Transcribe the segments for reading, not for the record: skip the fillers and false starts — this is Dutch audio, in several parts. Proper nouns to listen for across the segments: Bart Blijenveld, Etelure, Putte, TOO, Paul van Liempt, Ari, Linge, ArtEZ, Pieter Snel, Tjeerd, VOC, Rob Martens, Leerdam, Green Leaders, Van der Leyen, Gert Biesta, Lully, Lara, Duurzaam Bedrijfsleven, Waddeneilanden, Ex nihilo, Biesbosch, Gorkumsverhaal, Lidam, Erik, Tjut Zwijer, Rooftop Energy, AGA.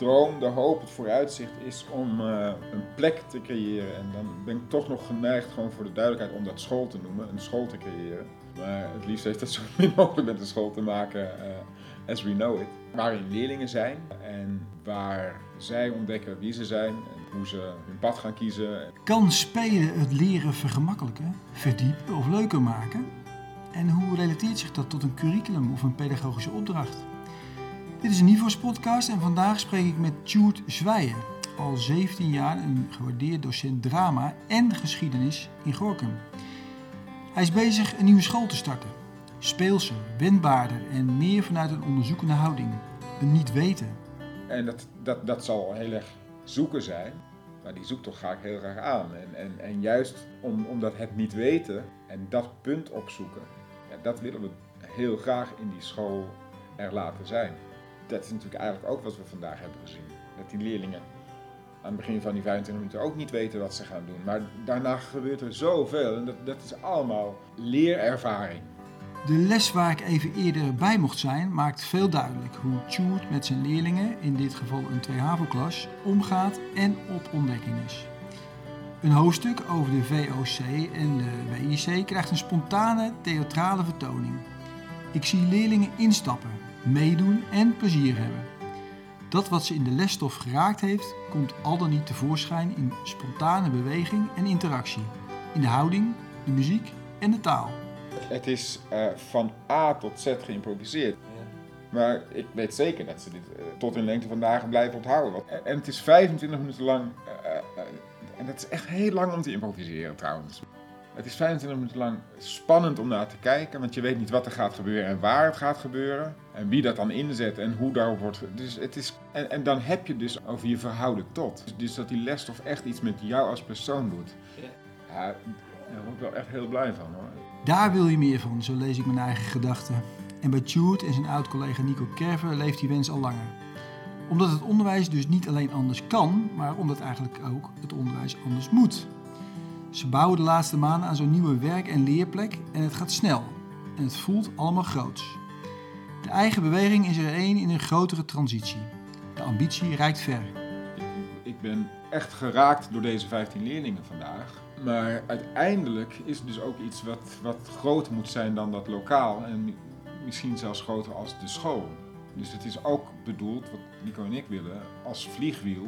droom, de hoop, het vooruitzicht is om een plek te creëren. En dan ben ik toch nog geneigd, gewoon voor de duidelijkheid, om dat school te noemen, een school te creëren. Maar het liefst heeft dat zo min mogelijk met een school te maken, as we know it. Waarin leerlingen zijn en waar zij ontdekken wie ze zijn en hoe ze hun pad gaan kiezen. Kan spelen het leren vergemakkelijken, verdiepen of leuker maken? En hoe relateert zich dat tot een curriculum of een pedagogische opdracht? Dit is een NIVOS podcast en vandaag spreek ik met Tjut Zwijer, al 17 jaar een gewaardeerd docent drama en geschiedenis in Gorkum. Hij is bezig een nieuwe school te starten. Speelser, wendbaarder en meer vanuit een onderzoekende houding. Een niet weten. En dat zal heel erg zoeken zijn. Maar die zoektocht ga ik heel graag aan. En juist omdat het niet weten en dat punt opzoeken, ja, dat willen we heel graag in die school er laten zijn. Dat is natuurlijk eigenlijk ook wat we vandaag hebben gezien. Dat die leerlingen aan het begin van die 25 minuten ook niet weten wat ze gaan doen. Maar daarna gebeurt er zoveel en dat is allemaal leerervaring. De les waar ik even eerder bij mocht zijn maakt veel duidelijk hoe Tjeerd met zijn leerlingen, in dit geval een 2HAVO-klas, omgaat en op ontdekking is. Een hoofdstuk over de VOC en de WIC krijgt een spontane theatrale vertoning. Ik zie leerlingen instappen, meedoen en plezier hebben. Dat wat ze in de lesstof geraakt heeft, komt al dan niet tevoorschijn in spontane beweging en interactie. In de houding, de muziek en de taal. Het is van A tot Z geïmproviseerd. Ja. Maar ik weet zeker dat ze dit tot in lengte van dagen blijven onthouden. En het is 25 minuten lang. En dat is echt heel lang om te improviseren trouwens. Het is 25 minuten lang spannend om naar te kijken. Want je weet niet wat er gaat gebeuren en waar het gaat gebeuren. En wie dat dan inzet en hoe daarop wordt. Dus het is, en dan heb je dus over je verhouden tot. Dus dat die lesstof echt iets met jou als persoon doet. Ja, daar word ik wel echt heel blij van hoor. Daar wil je meer van, zo lees ik mijn eigen gedachten. En bij Tjeerd en zijn oud-collega Nico Kerver leeft die wens al langer. Omdat het onderwijs dus niet alleen anders kan, maar omdat eigenlijk ook het onderwijs anders moet. Ze bouwen de laatste maanden aan zo'n nieuwe werk- en leerplek en het gaat snel. En het voelt allemaal groots. De eigen beweging is er één in een grotere transitie. De ambitie reikt ver. Ik ben echt geraakt door deze 15 leerlingen vandaag. Maar uiteindelijk is het dus ook iets wat groter moet zijn dan dat lokaal en misschien zelfs groter als de school. Dus het is ook bedoeld, wat Nico en ik willen, als vliegwiel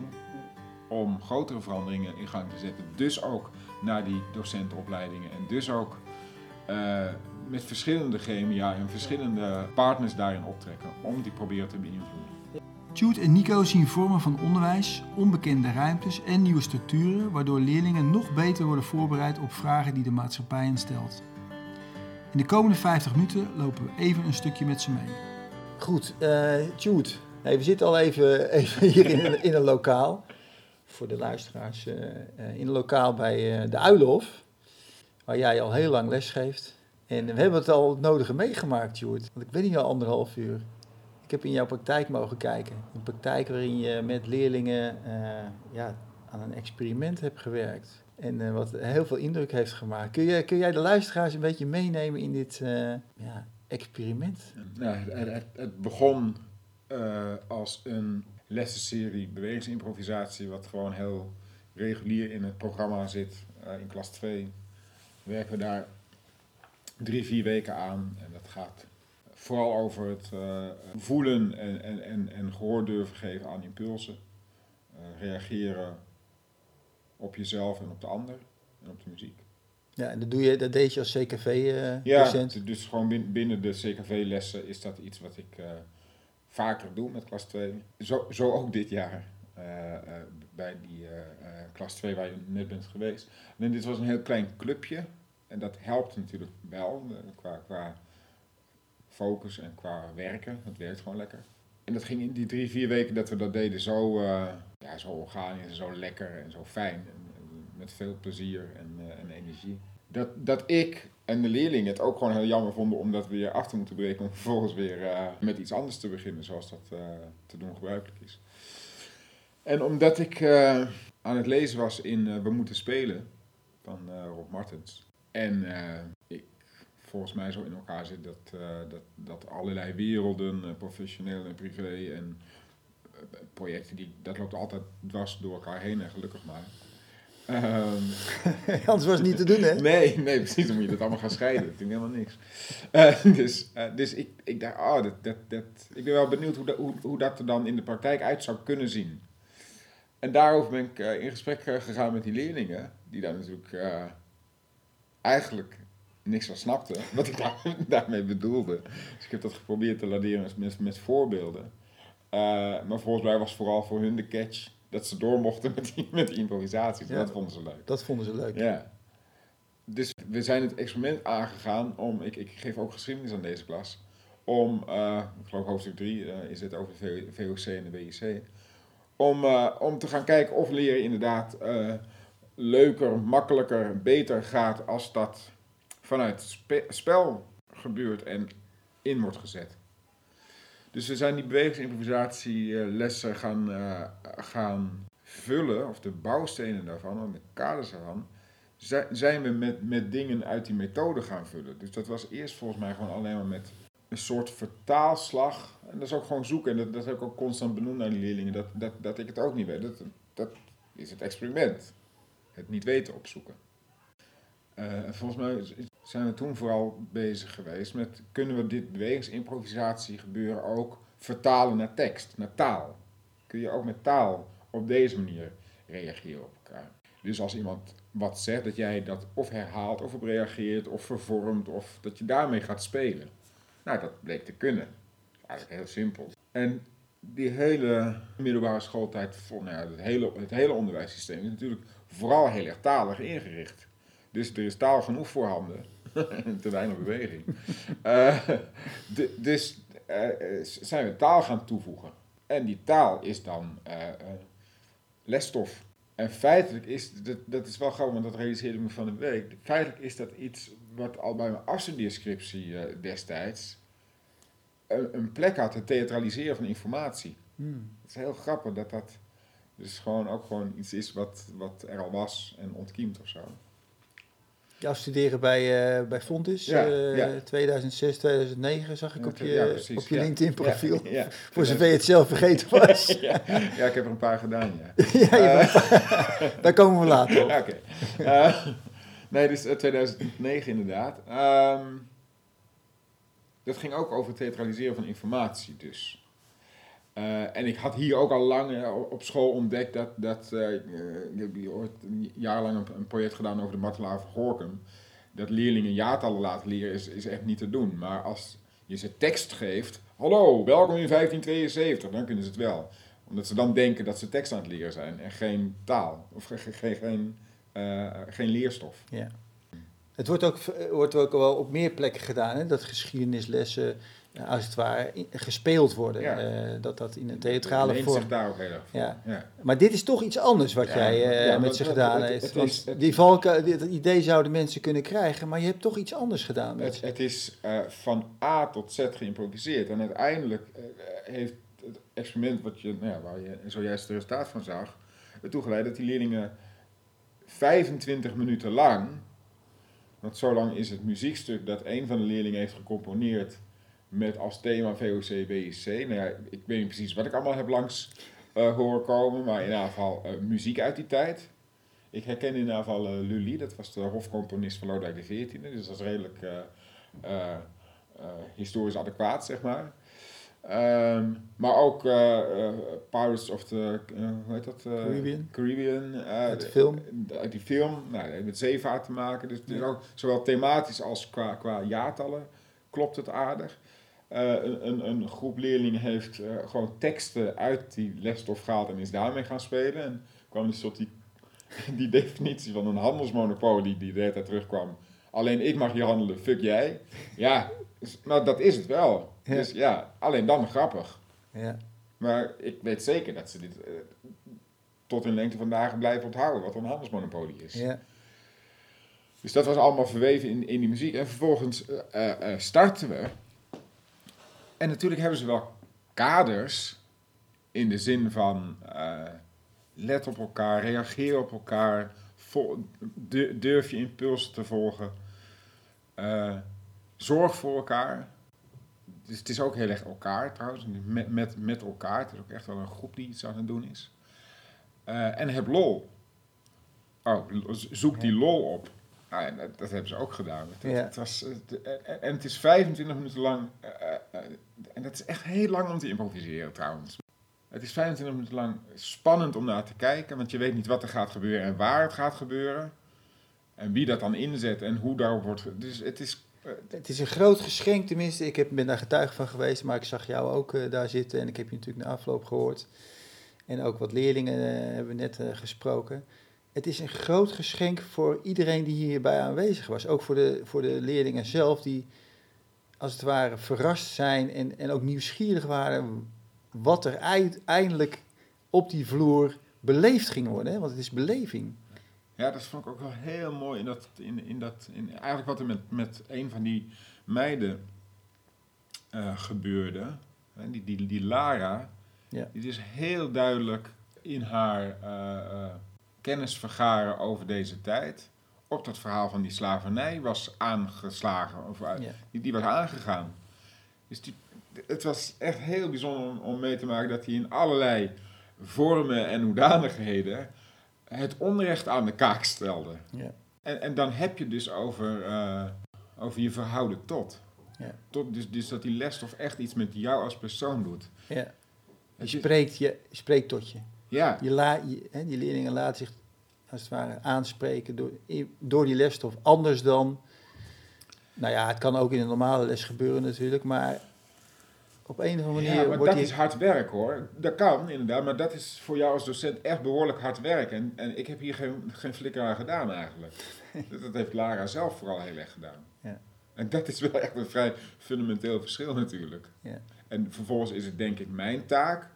om grotere veranderingen in gang te zetten. Dus ook naar die docentenopleidingen en dus ook met verschillende gremia en verschillende partners daarin optrekken om die proberen te beïnvloeden. Tjeerd en Nico zien vormen van onderwijs, onbekende ruimtes en nieuwe structuren, waardoor leerlingen nog beter worden voorbereid op vragen die de maatschappij hen stelt. In de komende 50 minuten lopen we even een stukje met ze mee. Goed, Tjeerd, hey, we zitten al even hier in een lokaal, voor de luisteraars, in een lokaal bij de Uilhof, waar jij al heel lang lesgeeft. En we hebben het al het nodige meegemaakt, Tjeerd, want ik ben hier al 1,5 uur. Ik heb in jouw praktijk mogen kijken. Een praktijk waarin je met leerlingen aan een experiment hebt gewerkt. En wat heel veel indruk heeft gemaakt. Kun jij de luisteraars een beetje meenemen in dit experiment? Nou, het begon als een lessenserie bewegingsimprovisatie, wat gewoon heel regulier in het programma zit. In klas 2 werken we daar 3-4 weken aan en dat gaat vooral over het voelen en gehoor durven geven aan impulsen. Reageren op jezelf en op de ander en op de muziek. Ja, en dat deed je als CKV-docent? Ja, dus gewoon binnen de CKV-lessen is dat iets wat ik vaker doe met klas 2. Zo ook dit jaar bij die klas 2 waar je net bent geweest. En dit was een heel klein clubje en dat helpt natuurlijk wel qua focus en qua werken, dat werkt gewoon lekker. En dat ging in die 3-4 weken dat we dat deden zo organisch en zo lekker en zo fijn. En met veel plezier en energie. Dat ik en de leerlingen het ook gewoon heel jammer vonden om dat weer af te moeten breken. Om vervolgens weer met iets anders te beginnen zoals dat te doen gebruikelijk is. En omdat ik aan het lezen was in We Moeten Spelen van Rob Martens. En ik volgens mij zo in elkaar zit dat allerlei werelden, professioneel en privé en projecten, dat loopt altijd dwars door elkaar heen en gelukkig maar. Anders was het niet te doen, hè? Nee, precies. Dan moet je dat allemaal gaan scheiden. Dat doet helemaal niks. Dus ik dacht, ik ben wel benieuwd hoe dat er dan in de praktijk uit zou kunnen zien. En daarover ben ik in gesprek gegaan met die leerlingen, die daar natuurlijk eigenlijk niks van snapten, wat ik daarmee bedoelde. Dus ik heb dat geprobeerd te laderen met voorbeelden. Maar volgens mij was vooral voor hun de catch dat ze door mochten met die improvisaties. Ja, dat vonden ze leuk. Ja. Dus we zijn het experiment aangegaan om... Ik geef ook geschiedenis aan deze klas. Om, ik geloof hoofdstuk 3 is het over de VOC en de WIC. Om te gaan kijken of leren inderdaad leuker, makkelijker, beter gaat als dat vanuit spel gebeurt en in wordt gezet. Dus we zijn die bewegingsimprovisatielessen gaan vullen, of de bouwstenen daarvan, de kaders daarvan, zijn we met dingen uit die methode gaan vullen. Dus dat was eerst volgens mij gewoon alleen maar met een soort vertaalslag. En dat is ook gewoon zoeken. En dat heb ik ook constant benoemd aan die leerlingen, dat ik het ook niet weet. Dat is het experiment. Het niet weten opzoeken. Volgens mij zijn we toen vooral bezig geweest met... kunnen we dit bewegingsimprovisatie gebeuren ook vertalen naar tekst, naar taal? Kun je ook met taal op deze manier reageren op elkaar? Dus als iemand wat zegt, dat jij dat of herhaalt, of op reageert, of vervormt... of dat je daarmee gaat spelen. Nou, dat bleek te kunnen. Eigenlijk heel simpel. En die hele middelbare schooltijd, het hele onderwijssysteem... is natuurlijk vooral heel erg talig ingericht... Dus er is taal genoeg voorhanden. Te weinig beweging. Zijn we taal gaan toevoegen. En die taal is dan lesstof. En feitelijk is, dat is wel grappig, want dat realiseerde ik me van de week. Feitelijk is dat iets wat al bij mijn afstudeerscriptie destijds... Een plek had, het theatraliseren van informatie. Het is heel grappig dat dus gewoon ook gewoon iets is wat er al was en ontkiemt of zo. Je afstuderen bij Fontys, 2006, 2009 zag ik op je LinkedIn profiel. Ja. Voor zover je het zelf vergeten was. Ja, ik heb er een paar gedaan, ja. Daar komen we later op. Okay. Dus 2009 inderdaad. Dat ging ook over het theatraliseren van informatie dus. En ik had hier ook al lang op school ontdekt dat ik heb ooit jarenlang een project gedaan over de martelaar van Gorkum. Dat leerlingen jaartallen laten leren is echt niet te doen. Maar als je ze tekst geeft, hallo, welkom in 1572, dan kunnen ze het wel. Omdat ze dan denken dat ze tekst aan het leren zijn en geen taal of geen leerstof. Ja. Het wordt ook wel op meer plekken gedaan, hè? Dat geschiedenislessen... als het ware gespeeld worden. Ja. Dat in een theatrale vorm... zich daar ook heel erg voor. Ja. Ja. Maar dit is toch iets anders wat jij met ze gedaan heeft. Dat idee zouden mensen kunnen krijgen... maar je hebt toch iets anders gedaan met ze. Het is van A tot Z geïmproviseerd. En uiteindelijk heeft het experiment... waar je zojuist het resultaat van zag... ertoe geleid dat die leerlingen 25 minuten lang... want zo lang is het muziekstuk... dat een van de leerlingen heeft gecomponeerd... met als thema VOC, WIC. Nou ja, ik weet niet precies wat ik allemaal heb langs horen komen. Maar in ieder geval muziek uit die tijd. Ik herken in ieder geval Lully. Dat was de hofcomponist van Lodewijk de Veertiende. Dus dat is redelijk historisch adequaat, zeg maar. Maar ook Pirates of the... hoe heet dat? Caribbean. Uit de film. Uit die film. Nou, dat heeft met zeevaart te maken. Dus ook, zowel thematisch als qua jaartallen klopt het aardig. Een groep leerlingen heeft gewoon teksten uit die lesstof gehaald en is daarmee gaan spelen. En kwam dus tot die definitie van een handelsmonopolie die de hele tijd terugkwam. Alleen ik mag hier handelen, fuck jij. Ja, nou dat is het wel. Ja. Dus ja, alleen dan grappig. Ja. Maar ik weet zeker dat ze dit tot hun lengte van dagen blijven onthouden, wat een handelsmonopolie is. Ja. Dus dat was allemaal verweven in die muziek. En vervolgens starten we. En natuurlijk hebben ze wel kaders in de zin van let op elkaar, reageer op elkaar, durf je impulsen te volgen, zorg voor elkaar. Dus het is ook heel erg elkaar trouwens, met elkaar. Het is ook echt wel een groep die iets aan het doen is. En heb lol. Oh, zoek die lol op. Nou, en dat hebben ze ook gedaan. Het het is 25 minuten lang. En dat is echt heel lang om te improviseren trouwens. Het is 25 minuten lang spannend om naar te kijken. Want je weet niet wat er gaat gebeuren en waar het gaat gebeuren. En wie dat dan inzet en hoe daarop wordt... Dus het is... Het is een groot geschenk, tenminste. Ik ben daar getuige van geweest, maar ik zag jou ook daar zitten. En ik heb je natuurlijk na afloop gehoord. En ook wat leerlingen hebben we net gesproken. Het is een groot geschenk voor iedereen die hierbij aanwezig was. Ook voor de leerlingen zelf, die als het ware verrast zijn en ook nieuwsgierig waren... wat er uiteindelijk op die vloer beleefd ging worden. Hè? Want het is beleving. Ja, dat vond ik ook wel heel mooi. Eigenlijk wat er met een van die meiden gebeurde. Hè, die Lara. Ja. Die dus heel duidelijk in haar kennis vergaren over deze tijd. Op dat verhaal van die slavernij was aangeslagen. Die was aangegaan. Dus het was echt heel bijzonder om mee te maken dat hij in allerlei vormen en hoedanigheden... het onrecht aan de kaak stelde. Yeah. En dan heb je dus over je verhouden tot. Yeah. Dus dat die lesstof echt iets met jou als persoon doet. Yeah. Je spreekt tot je. Yeah. Die leerlingen laten zich als het ware aanspreken door die lesstof. Anders dan... Nou ja, het kan ook in een normale les gebeuren natuurlijk, maar... Op een of andere manier. Ja, maar dat is hard werk hoor. Dat kan inderdaad, maar dat is voor jou als docent echt behoorlijk hard werk. En ik heb hier geen flikker aan gedaan eigenlijk. Dat heeft Lara zelf vooral heel erg gedaan. Ja. En dat is wel echt een vrij fundamenteel verschil natuurlijk. Ja. En vervolgens is het denk ik mijn taak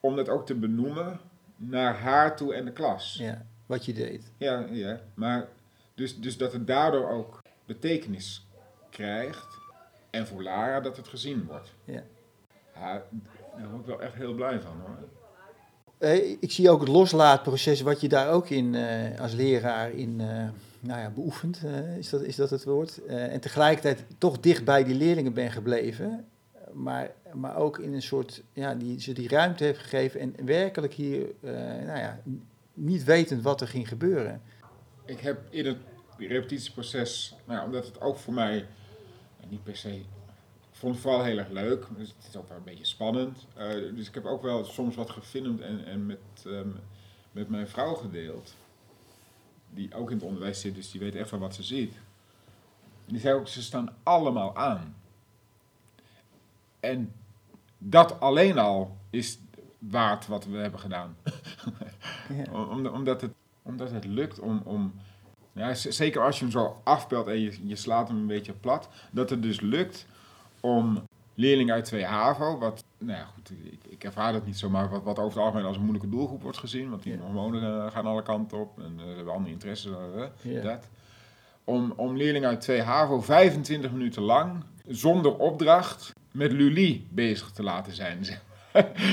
om dat ook te benoemen naar haar toe en de klas. Ja, wat je deed. Ja. Maar dus dat het daardoor ook betekenis krijgt. En voor Lara dat het gezien wordt. Ja. Ja, daar word ik wel echt heel blij van hoor. Ik zie ook het loslaatproces wat je daar ook in als leraar in beoefent. Is dat het woord? En tegelijkertijd toch dicht bij die leerlingen ben gebleven. Maar ook in een soort, ze die ruimte heeft gegeven. En werkelijk hier, niet wetend wat er ging gebeuren. Ik heb in het repetitieproces, omdat het ook voor mij... Niet per se. Ik vond het vooral heel erg leuk. Dus het is ook wel een beetje spannend. Dus ik heb ook wel soms wat gefilmd en met mijn vrouw gedeeld. Die ook in het onderwijs zit, dus die weet echt wel wat ze ziet. En die zei ook, ze staan allemaal aan. En dat alleen al is waard wat we hebben gedaan. Yeah. Omdat het lukt om ja, zeker als je hem zo afbelt en je slaat hem een beetje plat. Dat het dus lukt om leerlingen uit 2 HAVO... Ik ervaar dat niet zo, maar wat over het algemeen als een moeilijke doelgroep wordt gezien. Want die hormonen gaan alle kanten op en ze hebben andere interesses. Dat. Om leerlingen uit 2 HAVO 25 minuten lang, zonder opdracht, met Lully bezig te laten zijn.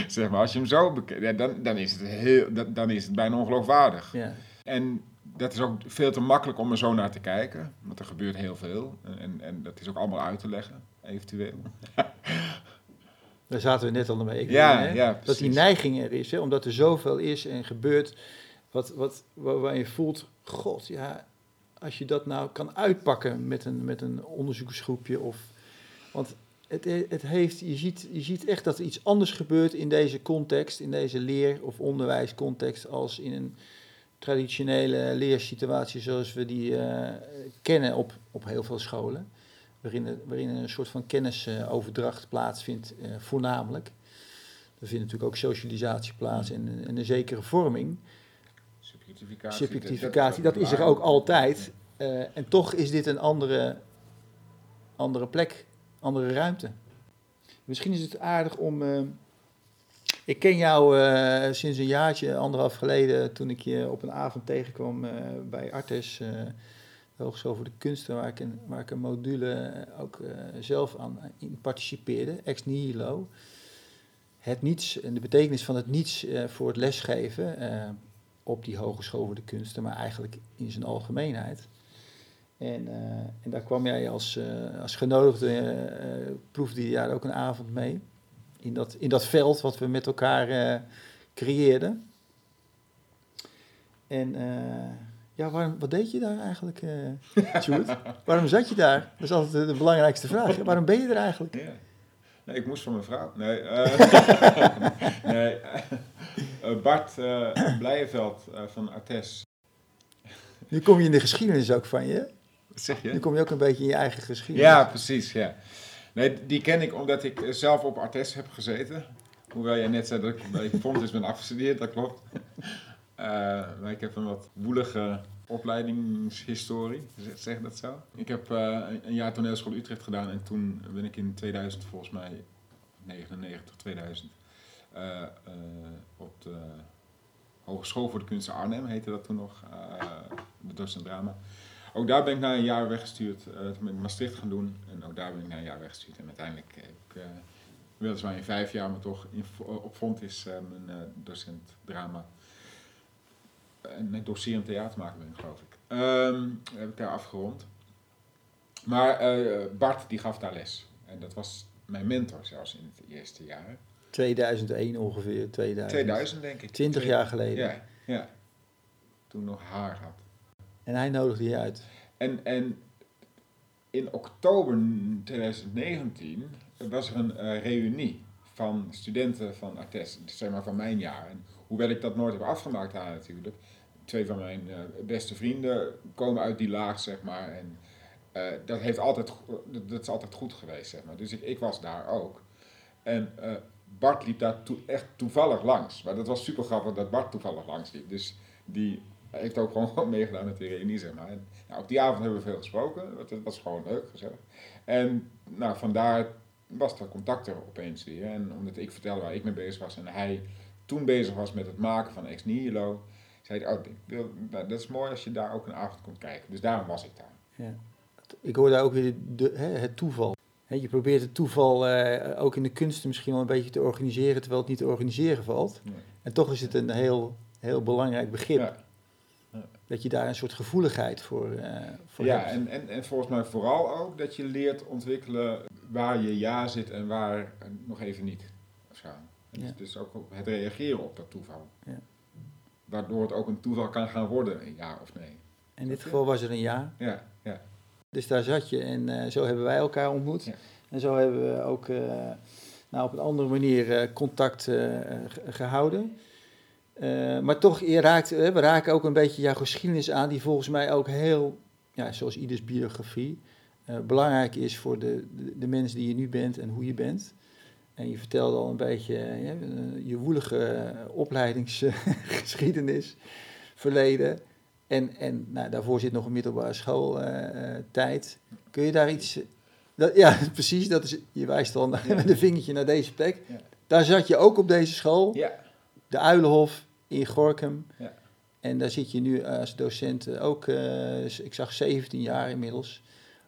Zeg maar, als je hem zo bekijkt, dan is het bijna ongeloofwaardig. Ja. En... Dat is ook veel te makkelijk om er zo naar te kijken. Want er gebeurt heel veel. En dat is ook allemaal uit te leggen, eventueel. Daar zaten we net al mee. Dat die neiging er is. Hè? Omdat er zoveel is en gebeurt. Waar je voelt, god, als je dat nou kan uitpakken met een onderzoeksgroepje. Want het heeft, je ziet echt dat er iets anders gebeurt in deze context. In deze leer- of onderwijscontext als in een... traditionele leersituatie zoals we die kennen op heel veel scholen. Waarin een soort van kennisoverdracht plaatsvindt, voornamelijk. Er vindt natuurlijk ook socialisatie plaats en een zekere vorming. Subjectificatie, dat is er ook altijd. En toch is dit een andere plek, andere ruimte. Misschien is het aardig om... Ik ken jou sinds een jaartje, 1,5 geleden, toen ik je op een avond tegenkwam bij ArtEZ, de Hogeschool voor de Kunsten, waar ik een module ook zelf aan in participeerde, Ex nihilo. Het niets en de betekenis van het niets voor het lesgeven op die Hogeschool voor de Kunsten, maar eigenlijk in zijn algemeenheid. En daar kwam jij als genodigde proefdierjaar ook een avond mee. In dat veld wat we met elkaar creëerden. En wat deed je daar eigenlijk, Tjeerd? Waarom zat je daar? Dat is altijd de belangrijkste vraag. Hè? Waarom ben je er eigenlijk? Ja. Nee, ik moest van mijn vrouw. Nee. Nee. Bart Blijenveld van ArtEZ. Nu kom je in de geschiedenis ook van je. Wat zeg je? Nu kom je ook een beetje in je eigen geschiedenis. Ja, precies. Ja. Nee, die ken ik omdat ik zelf op ArtEZ heb gezeten. Hoewel jij net zei dat ik bij Fontys ben afgestudeerd, dat klopt. Maar ik heb een wat woelige opleidingshistorie, zeg dat zo. Ik heb een jaar toneelschool Utrecht gedaan en toen ben ik in 2000, volgens mij, 99, 2000, op de Hogeschool voor de Kunsten Arnhem, heette dat toen nog, de docent drama. Ook daar ben ik na een jaar weggestuurd, toen ben ik Maastricht gaan doen en ook daar ben ik na een jaar weggestuurd. En uiteindelijk heb ik, weliswaar in 5 jaar, maar toch op Fontys mijn docent drama. Met dossier theater maken ben ik, geloof ik. Heb ik daar afgerond. Maar Bart die gaf daar les. En dat was mijn mentor zelfs in het eerste jaar. 2001 ongeveer. 2000 denk ik. 20 jaar geleden. Ja. Toen nog haar had. En hij nodigde je uit. En in oktober 2019 was er een reunie van studenten van ArtEZ. Zeg maar van mijn jaar. En hoewel ik dat nooit heb afgemaakt daar natuurlijk. 2 van mijn beste vrienden komen uit die laag, zeg maar. En dat is altijd goed geweest, zeg maar. Dus ik was daar ook. En Bart liep daar echt toevallig langs. Maar dat was super grappig dat Bart toevallig langs liep. Dus die heeft ook gewoon meegedaan met de reunie, zeg maar. En, op die avond hebben we veel gesproken. Dat was gewoon leuk, gezellig. En vandaar was dat contact er opeens weer. En omdat ik vertelde waar ik mee bezig was en hij toen bezig was met het maken van Ex nihilo, zei hij, dat is mooi als je daar ook een avond komt kijken. Dus daarom was ik daar. Ja. Ik hoor daar ook weer het toeval. Je probeert het toeval ook in de kunsten misschien wel een beetje te organiseren, terwijl het niet te organiseren valt. Nee. En toch is het een heel, heel belangrijk begrip. Ja. Ja. Dat je daar een soort gevoeligheid voor hebt. En volgens mij vooral ook dat je leert ontwikkelen waar je ja zit en waar nog even niet. Ja. Dus ook op het reageren op dat toeval. Ja. Waardoor het ook een toeval kan gaan worden, een ja of nee. In dit geval was er een ja. Ja. Dus daar zat je en zo hebben wij elkaar ontmoet. Ja. En zo hebben we ook op een andere manier contact gehouden. Maar toch, we raken ook een beetje jouw geschiedenis aan, die volgens mij ook heel, zoals ieders biografie, belangrijk is voor de mens die je nu bent en hoe je bent. En je vertelde al een beetje je woelige opleidingsgeschiedenis, verleden. En daarvoor zit nog een middelbare schooltijd. Kun je daar iets... precies, dat is, je wijst dan met een vingertje naar deze plek. Ja. Daar zat je ook op deze school, de Uilhof in Gorkum. Ja. En daar zit je nu als docent ook, ik zag 17 jaar inmiddels.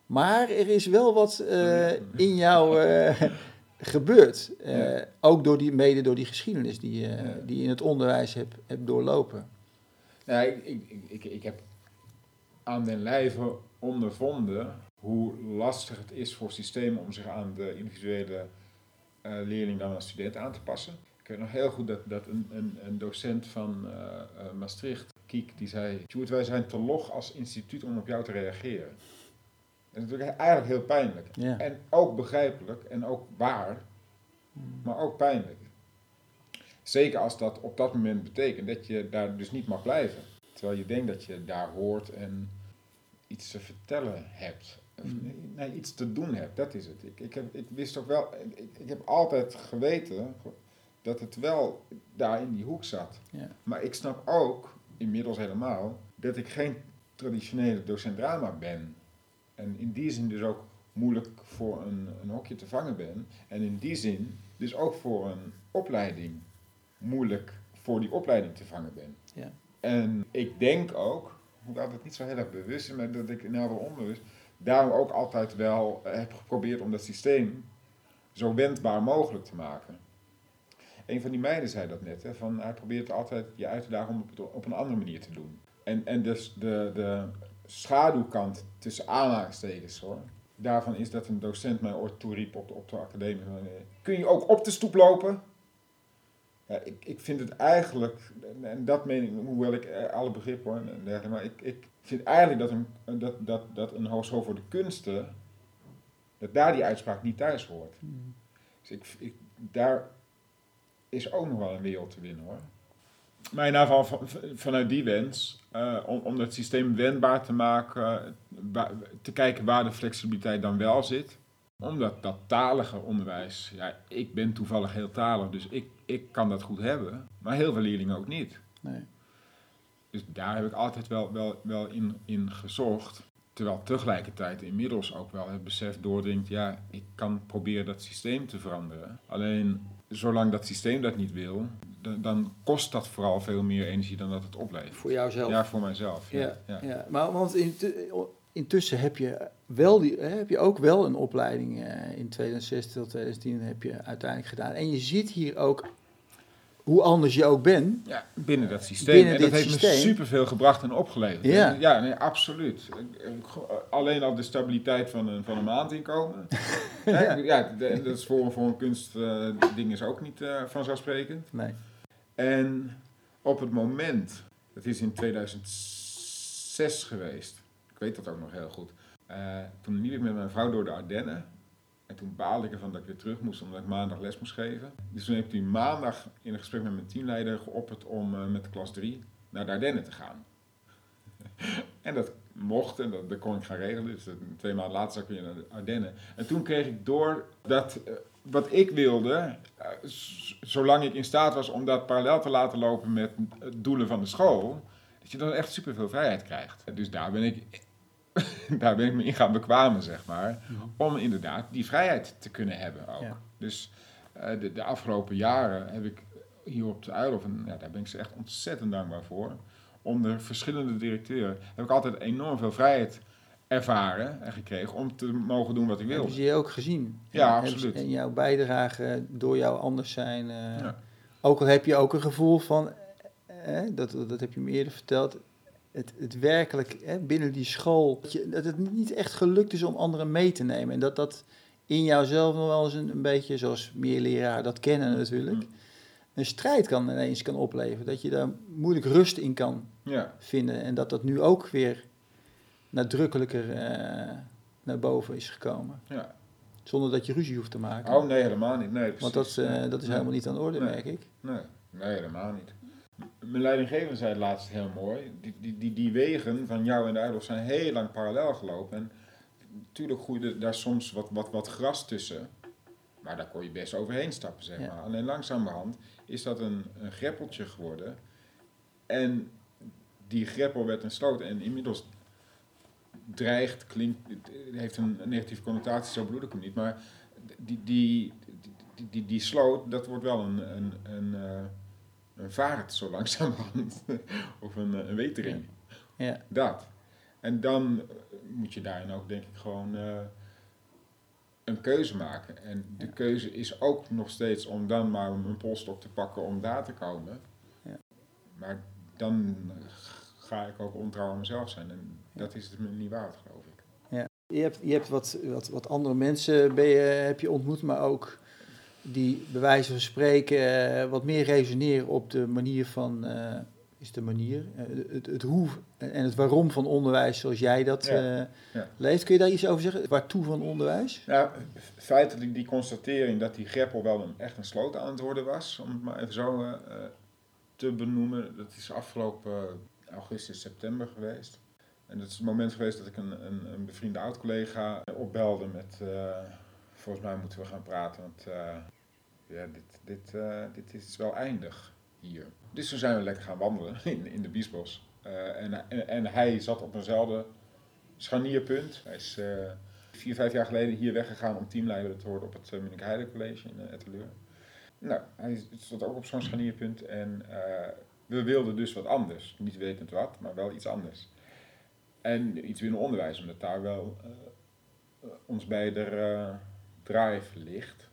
Maar er is wel wat in jouw... gebeurt. Ook mede door die geschiedenis die je in het onderwijs hebt doorlopen. Ik heb aan den lijve ondervonden hoe lastig het is voor systemen om zich aan de individuele leerling dan als student aan te passen. Ik weet nog heel goed dat een docent van Maastricht, Kiek, die zei: Tjeerd, wij zijn te log als instituut om op jou te reageren. Dat is natuurlijk eigenlijk heel pijnlijk. Ja. En ook begrijpelijk en ook waar, maar ook pijnlijk. Zeker als dat op dat moment betekent dat je daar dus niet mag blijven. Terwijl je denkt dat je daar hoort en iets te vertellen hebt. Of iets te doen hebt, dat is het. Ik wist ook wel, ik heb altijd geweten dat het wel daar in die hoek zat. Ja. Maar ik snap ook, inmiddels helemaal, dat ik geen traditionele docent drama ben. En in die zin dus ook moeilijk voor een hokje te vangen ben. En in die zin dus ook voor een opleiding moeilijk voor die opleiding te vangen ben. Ja. En ik denk ook, hoewel dat niet zo heel erg bewust is, maar dat ik wel onbewust, daarom ook altijd wel heb geprobeerd om dat systeem zo wendbaar mogelijk te maken. Een van die meiden zei dat net, hè, van hij probeert altijd je uit te dagen om het op een andere manier te doen. En dus de schaduwkant tussen aanhalingstekens hoor. Daarvan is dat een docent mij ooit toeriep op de academie. Kun je ook op de stoep lopen? Ja, ik vind het eigenlijk, en dat meen ik, hoewel ik alle begrip hoor en dergelijke, maar ik vind eigenlijk dat een hogeschool voor de kunsten, dat daar die uitspraak niet thuis hoort. Mm. Dus ik, daar is ook nog wel een wereld te winnen hoor. Maar in ieder geval vanuit die wens, om het systeem wendbaar te maken, te kijken waar de flexibiliteit dan wel zit. Omdat dat talige onderwijs, ja, ik ben toevallig heel talig, dus ik kan dat goed hebben. Maar heel veel leerlingen ook niet. Nee. Dus daar heb ik altijd wel in gezocht. Terwijl tegelijkertijd inmiddels ook wel het besef doordringt, ja, ik kan proberen dat systeem te veranderen. Alleen, zolang dat systeem dat niet wil, dan kost dat vooral veel meer energie dan dat het oplevert. Voor jouzelf? Ja, voor mijzelf. Ja. Maar want intussen heb je ook wel een opleiding in 2006 tot 2010 heb je uiteindelijk gedaan. En je ziet hier ook hoe anders je ook bent. Ja, binnen dat systeem. Binnen en dat heeft systeem me superveel gebracht en opgeleverd. Ja, ja nee, absoluut. Alleen al de stabiliteit van een maandinkomen. Dat is voor een kunstding is ook niet vanzelfsprekend. Nee. En op het moment, dat is in 2006 geweest, ik weet dat ook nog heel goed. Toen liep ik met mijn vrouw door de Ardennen. En toen baalde ik ervan dat ik weer terug moest, omdat ik maandag les moest geven. Dus toen heb ik die maandag in een gesprek met mijn teamleider geopperd om met de klas 3 naar de Ardennen te gaan. En dat mocht en dat kon ik gaan regelen. Dus 2 maanden later zat ik weer naar de Ardennen. En toen kreeg ik door dat wat ik wilde, zolang ik in staat was om dat parallel te laten lopen met doelen van de school, dat je dan echt superveel vrijheid krijgt. Dus daar ben ik me in gaan bekwamen, zeg maar, om inderdaad die vrijheid te kunnen hebben ook. Ja. Dus de afgelopen jaren heb ik hier op de Uilhof, en ja, daar ben ik ze echt ontzettend dankbaar voor, onder verschillende directeuren heb ik altijd enorm veel vrijheid ervaren en gekregen om te mogen doen wat ik wil. Hebben ze je ook gezien? Ja, absoluut. En jouw bijdrage door jou anders zijn. Ja. Ook al heb je ook een gevoel van, dat heb je me eerder verteld, Het werkelijk binnen die school, dat het niet echt gelukt is om anderen mee te nemen. En dat in jouzelf nog wel eens een beetje, zoals meer leraren dat kennen natuurlijk, een strijd kan ineens kan opleveren. Dat je daar moeilijk rust in kan vinden. En dat nu ook weer nadrukkelijker naar boven is gekomen. Ja. Zonder dat je ruzie hoeft te maken. Oh nee, helemaal niet. Nee, precies. Want dat is helemaal niet aan de orde, merk ik. Nee, helemaal niet. Mijn leidinggever zei het laatst heel mooi, die wegen van jou en de Uilhof zijn heel lang parallel gelopen. En natuurlijk groeide daar soms wat gras tussen, maar daar kon je best overheen stappen, zeg maar. Alleen langzamerhand is dat een greppeltje geworden. En die greppel werd een sloot en inmiddels dreigt, klinkt, het heeft een negatieve connotatie, zo bedoel ik hem niet. Maar die sloot, dat wordt wel een vaart zo langzamerhand, of een wetering. Ja. Dat. En dan moet je daarin ook, denk ik, gewoon een keuze maken. En de keuze is ook nog steeds om dan maar een postdoc te pakken om daar te komen. Ja. Maar dan ga ik ook ontrouw aan mezelf zijn. En dat is het me niet waard, geloof ik. Ja. Je hebt wat andere mensen heb je ontmoet, maar ook die bij wijze van spreken wat meer resoneren op de manier van, het hoe en het waarom van onderwijs zoals jij dat leeft. Kun je daar iets over zeggen? Het waartoe van onderwijs? Nou, feitelijk die constatering dat die greppel wel echt een sloot aan het worden was, om het maar even zo te benoemen. Dat is afgelopen augustus, september geweest. En dat is het moment geweest dat ik een bevriende oud-collega opbelde met volgens mij moeten we gaan praten, want dit is wel eindig hier. Dus toen zijn we lekker gaan wandelen in de Biesbosch. En hij zat op eenzelfde scharnierpunt. Hij is 4, 5 jaar geleden hier weggegaan om teamleider te worden op het Munnikenheide College in Etelure. Nou, hij stond ook op zo'n scharnierpunt en we wilden dus wat anders. Niet wetend wat, maar wel iets anders. En iets binnen onderwijs, omdat daar wel ons beider drive ligt.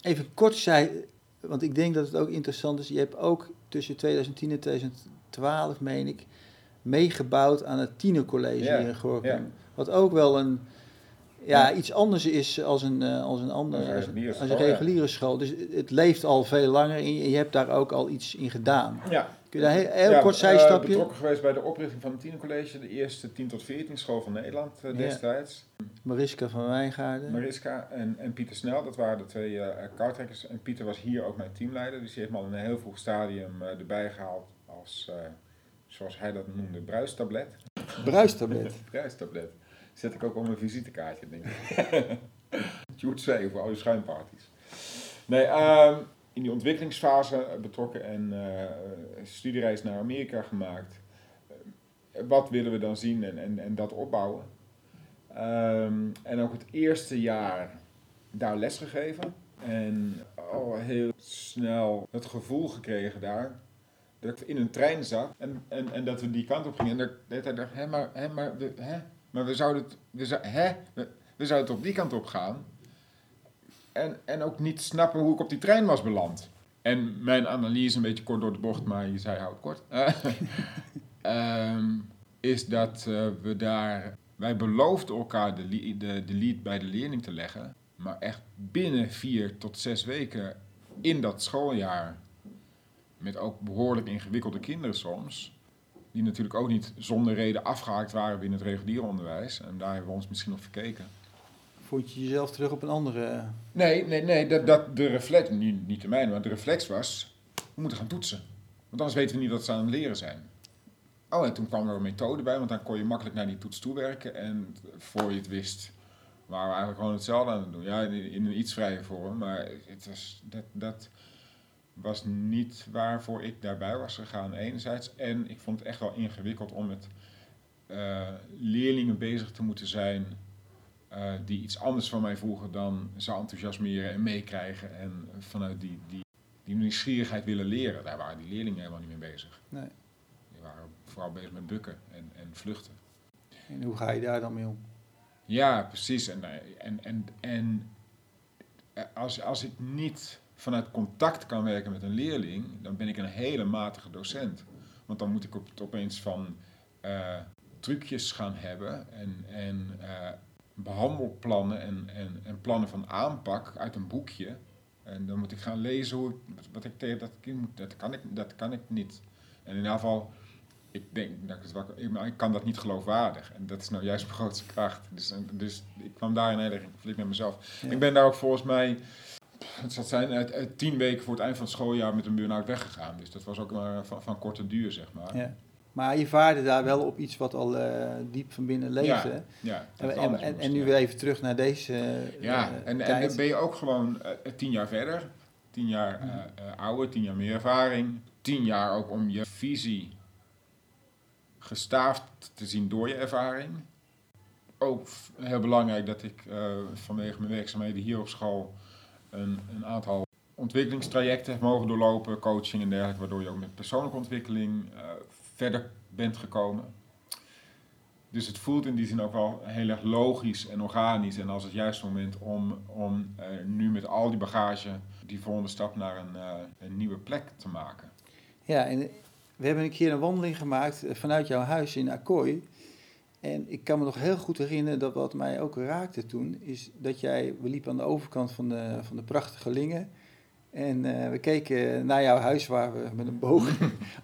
Even kort zei, want ik denk dat het ook interessant is. Je hebt ook tussen 2010 en 2012, meen ik, meegebouwd aan het Tienercollege hier in Gorkum. Ja. Wat ook wel een, iets anders is als een reguliere school. Dus het leeft al veel langer en je hebt daar ook al iets in gedaan. Ja. Kun je daar heel kort zijstapje? Ik ben betrokken geweest bij de oprichting van het Tienercollege, de eerste 10 tot 14 school van Nederland destijds. Mariska van Wijngaarden. Mariska en Pieter Snel, dat waren de twee kartrekkers. En Pieter was hier ook mijn teamleider, dus die heeft me al in een heel vroeg stadium erbij gehaald als, zoals hij dat noemde, bruistablet. Bruistablet? Bruistablet. Zet ik ook op mijn visitekaartje, denk ik. Tjut Zwijer voor al je schuimparties. Nee, in die ontwikkelingsfase betrokken en een studiereis naar Amerika gemaakt. Wat willen we dan zien en dat opbouwen? En ook het eerste jaar daar les gegeven. En al heel snel het gevoel gekregen daar dat ik in een trein zat en dat we die kant op gingen. En dat ik dacht, we zouden op die kant op gaan. En ook niet snappen hoe ik op die trein was beland. En mijn analyse, een beetje kort door de bocht, maar je zei houdt kort. Is dat we daar... Wij beloofden elkaar de lead bij de leerling te leggen. Maar echt binnen 4 tot 6 weken in dat schooljaar... met ook behoorlijk ingewikkelde kinderen soms... die natuurlijk ook niet zonder reden afgehaakt waren binnen het reguliere onderwijs. En daar hebben we ons misschien op verkeken. Vond je jezelf terug op een andere... Nee, dat de reflex, niet de mijne, maar de reflex was... we moeten gaan toetsen. Want anders weten we niet wat ze aan het leren zijn. Oh, en toen kwam er een methode bij, want dan kon je makkelijk naar die toets toewerken. En voor je het wist, waren we eigenlijk gewoon hetzelfde aan het doen. Ja, in een iets vrije vorm, maar het was, dat was niet waarvoor ik daarbij was gegaan enerzijds. En ik vond het echt wel ingewikkeld om met leerlingen bezig te moeten zijn... die iets anders van mij vroegen dan ze enthousiasmeren en meekrijgen en vanuit die nieuwsgierigheid willen leren. Daar waren die leerlingen helemaal niet mee bezig. Nee. Die waren vooral bezig met bukken en vluchten. En hoe ga je daar dan mee om? Ja, precies. En als ik niet vanuit contact kan werken met een leerling, dan ben ik een hele matige docent. Want dan moet ik het opeens van trucjes gaan hebben en behandelplannen en plannen van aanpak uit een boekje. En dan moet ik gaan lezen wat ik tegen dat kind moet. Dat kan ik niet. En in ieder geval, ik denk dat ik het wakker... Maar ik kan dat niet geloofwaardig. En dat is nou juist mijn grootste kracht. Dus ik kwam daar in heel erg conflict met mezelf. Ja. Ik ben daar ook volgens mij... Het zal zijn, 10 weken voor het eind van het schooljaar met een burn-out weggegaan. Dus dat was ook maar van korte duur, zeg maar. Ja. Maar je vaarde daar wel op iets wat al diep van binnen leefde. Ja, en nu weer even terug naar deze tijd. En dan ben je ook gewoon 10 jaar verder. 10 jaar ouder, 10 jaar meer ervaring. 10 jaar ook om je visie gestaafd te zien door je ervaring. Ook heel belangrijk dat ik vanwege mijn werkzaamheden hier op school... Een aantal ontwikkelingstrajecten heb mogen doorlopen, coaching en dergelijke... waardoor je ook met persoonlijke ontwikkeling... verder bent gekomen. Dus het voelt in die zin ook wel heel erg logisch en organisch en als het juiste moment om nu met al die bagage die volgende stap naar een nieuwe plek te maken. Ja, en we hebben een keer een wandeling gemaakt vanuit jouw huis in Akkooi. En ik kan me nog heel goed herinneren dat wat mij ook raakte toen, is dat we liepen aan de overkant van de prachtige Linge. En we keken naar jouw huis waar we met een boog,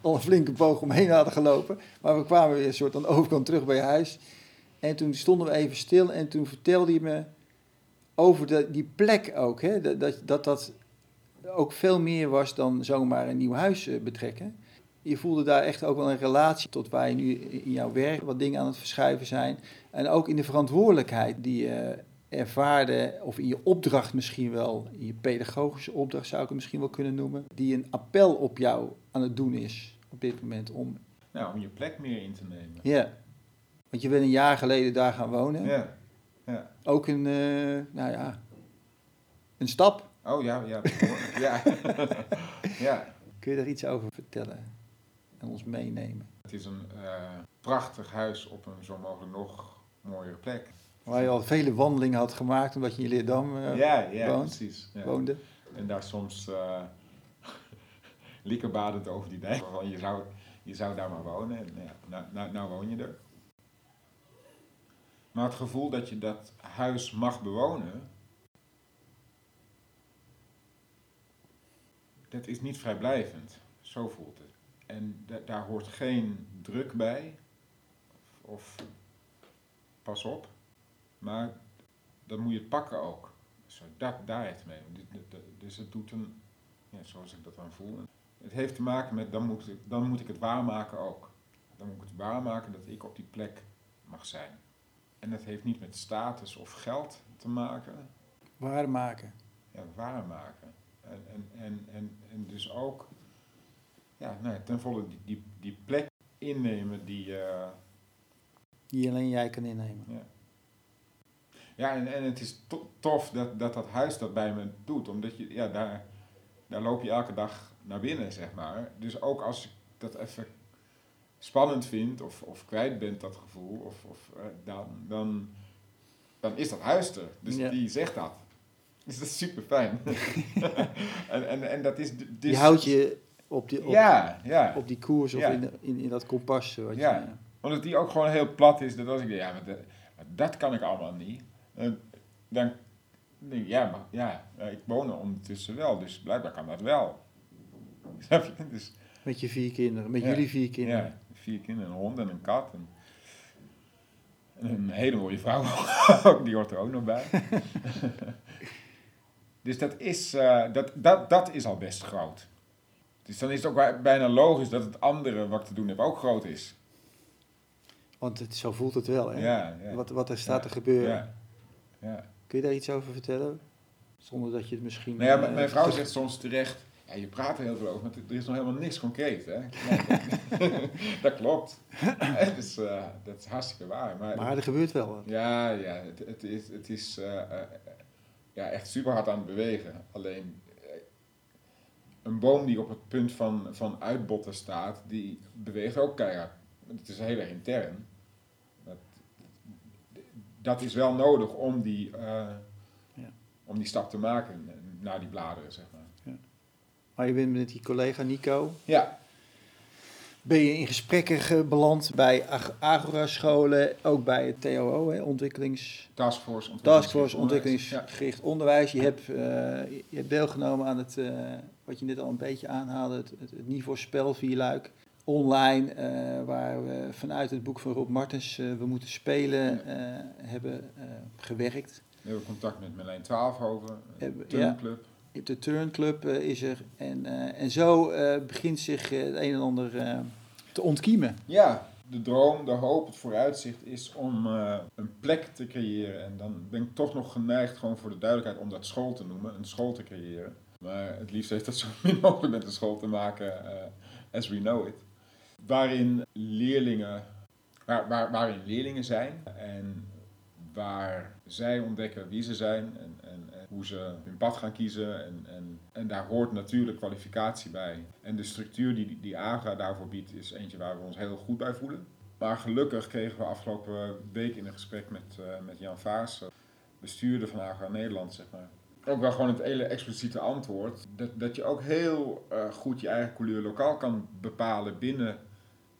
al een flinke boog omheen hadden gelopen. Maar we kwamen weer een soort aan de overkant terug bij je huis. En toen stonden we even stil en toen vertelde je me over die plek ook. Hè? Dat ook veel meer was dan zomaar een nieuw huis betrekken. Je voelde daar echt ook wel een relatie tot waar je nu in jouw werk wat dingen aan het verschuiven zijn. En ook in de verantwoordelijkheid die je... ervaarde, of in je opdracht misschien wel, in je pedagogische opdracht zou ik het misschien wel kunnen noemen, die een appel op jou aan het doen is op dit moment om... Nou, om je plek meer in te nemen. Ja, want je bent een jaar geleden daar gaan wonen. Ja. Ja. Ook een stap. Oh ja. Ja. Ja. Kun je daar iets over vertellen en ons meenemen? Het is een prachtig huis op een zo mogelijk nog mooiere plek. Waar je al vele wandelingen had gemaakt omdat je in Leerdam woonde. En daar soms likkerbadend over die dijk. Je zou je zou daar maar wonen. En nou woon je er. Maar het gevoel dat je dat huis mag bewonen, dat is niet vrijblijvend. Zo voelt het. En daar hoort geen druk bij. Of pas op. Maar dan moet je het pakken ook. Zo, daar heeft het mee. Dus het doet een, ja, zoals ik dat dan voel. Het heeft te maken met, dan moet ik het waarmaken ook. Dan moet ik het waarmaken dat ik op die plek mag zijn. En dat heeft niet met status of geld te maken. Waarmaken. Ja, waarmaken. En dus ook ja, nou, ten volle die plek innemen die alleen jij kan innemen. Ja, ja en het is tof dat huis dat bij me doet. Omdat je, ja, daar loop je elke dag naar binnen, zeg maar. Dus ook als ik dat even spannend vind of kwijt bent dat gevoel, dan is dat huis er. Dus ja. Die zegt dat. Dus dat is super fijn. en dat is dus... Je houdt je op die koers of in dat kompas. Wat ja, je, omdat die ook gewoon heel plat is. Dat als ik denk, ja, maar dat kan ik allemaal niet. Dan denk ik, ik woon er ondertussen wel. Dus blijkbaar kan dat wel. Snap je? Dus, met je vier kinderen, jullie vier kinderen. Ja, 4 kinderen, een hond en een kat. En een hele mooie vrouw ook, die hoort er ook nog bij. Dus dat is al best groot. Dus dan is het ook bijna logisch dat het andere wat ik te doen heb ook groot is. Want zo voelt het wel, hè? Ja, ja. Wat er staat te gebeuren. Ja, ja. Kun je daar iets over vertellen? Zonder dat je het misschien... Nou ja, mijn vrouw zegt soms terecht... Ja, je praat er heel veel over, maar er is nog helemaal niks concreet, hè? Nee, dat klopt. Dus, dat is hartstikke waar. Maar er gebeurt wel wat. Ja, ja, het is echt super hard aan het bewegen. Alleen een boom die op het punt van uitbotten staat, die beweegt ook keihard. Het is heel erg intern. Dat is wel nodig om die stap te maken naar die bladeren, zeg maar. Maar je bent met die collega Nico. Ja. Ben je in gesprekken beland bij Agora-scholen, ook bij het TOO, hè, Taskforce Ontwikkelingsgericht Onderwijs. Je hebt deelgenomen aan het, wat je net al een beetje aanhaalde, het niveau-spel Vierluik. Online, waar we vanuit het boek van Rob Martens, We Moeten Spelen, hebben gewerkt. We hebben contact met Merlijn Twaalfhoven, de turnclub. De turnclub is er en zo begint zich het een en ander te ontkiemen. Ja, de droom, de hoop, het vooruitzicht is om een plek te creëren. En dan ben ik toch nog geneigd, gewoon voor de duidelijkheid, om dat school te noemen, een school te creëren. Maar het liefst heeft dat zo min mogelijk met een school te maken, as we know it. Waarin leerlingen zijn en waar zij ontdekken wie ze zijn en hoe ze hun pad gaan kiezen. En daar hoort natuurlijk kwalificatie bij. En de structuur die AGA daarvoor biedt is eentje waar we ons heel goed bij voelen. Maar gelukkig kregen we afgelopen week in een gesprek met Jan Vaas, bestuurder van AGA Nederland, zeg maar. Ook wel gewoon het hele expliciete antwoord. Dat je ook heel goed je eigen couleur lokaal kan bepalen binnen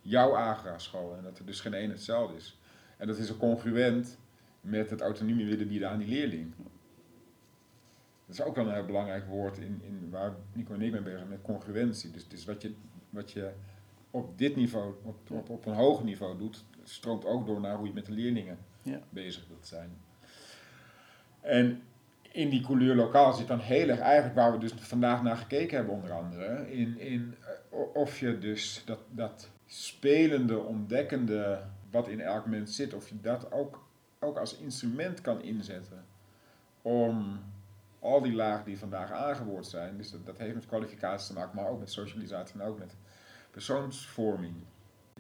jouw AGA-school. En dat er dus geen één hetzelfde is. En dat is ook congruent met het autonomie willen bieden aan die leerling. Dat is ook wel een heel belangrijk woord in waar Nico en ik mee bezig zijn, met congruentie. Dus wat je op dit niveau, op een hoger niveau doet, stroomt ook door naar hoe je met de leerlingen bezig wilt zijn. En in die couleur lokaal zit dan heel erg eigenlijk waar we dus vandaag naar gekeken hebben, onder andere. In of je dus dat spelende, ontdekkende wat in elk mens zit, of je dat ook als instrument kan inzetten om al die lagen die vandaag aangeboord zijn, dus dat heeft met kwalificaties te maken, maar ook met socialisatie en ook met persoonsvorming,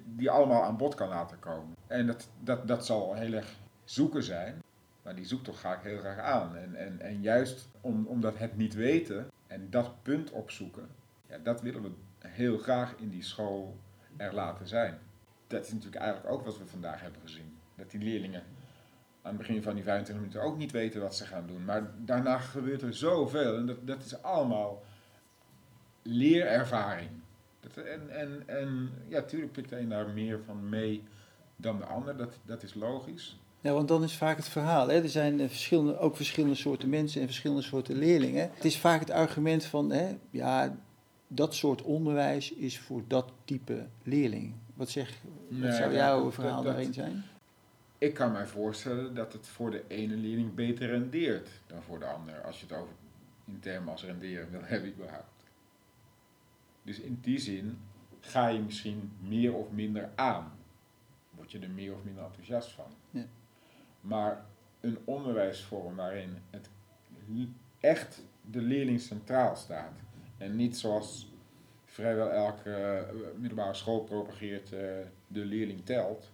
die allemaal aan bod kan laten komen. En dat zal heel erg zoeken zijn, maar die zoektocht ga ik heel graag aan. En juist omdat het niet weten en dat punt opzoeken, ja, dat willen we heel graag in die school er laten zijn. Dat is natuurlijk eigenlijk ook wat we vandaag hebben gezien, dat die leerlingen aan het begin van die 25 minuten ook niet weten wat ze gaan doen. Maar daarna gebeurt er zoveel. En dat is allemaal leerervaring. En ja, tuurlijk pikt de een daar meer van mee dan de ander, dat is logisch. Ja, want dan is vaak het verhaal. Hè? Er zijn verschillende soorten mensen en verschillende soorten leerlingen. Het is vaak het argument van, hè, ja, dat soort onderwijs is voor dat type leerling. Wat zou jouw verhaal daarin zijn? Ik kan mij voorstellen dat het voor de ene leerling beter rendeert dan voor de ander. Als je het over in termen als renderen wil hebben überhaupt. Dus in die zin ga je misschien meer of minder aan. Word je er meer of minder enthousiast van. Ja. Maar een onderwijsvorm waarin het echt de leerling centraal staat. En niet zoals vrijwel elke middelbare school propageert, de leerling telt.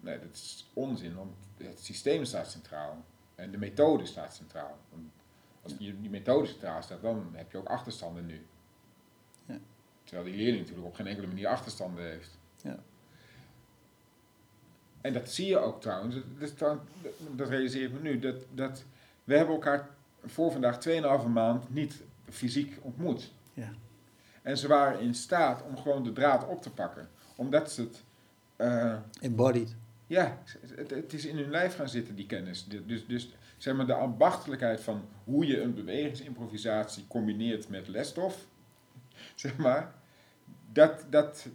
Nee, dat is onzin, want het systeem staat centraal. En de methode staat centraal. Want als die methode centraal staat, dan heb je ook achterstanden nu. Ja. Terwijl die leerling natuurlijk op geen enkele manier achterstanden heeft. Ja. En dat zie je ook trouwens, dat realiseer ik me nu, dat we hebben elkaar voor vandaag 2,5 maand niet fysiek ontmoet. Ja. En ze waren in staat om gewoon de draad op te pakken. Omdat ze het... Embodied. Ja, het is in hun lijf gaan zitten, die kennis. Dus zeg maar de ambachtelijkheid van hoe je een bewegingsimprovisatie combineert met lesstof, zeg maar, dat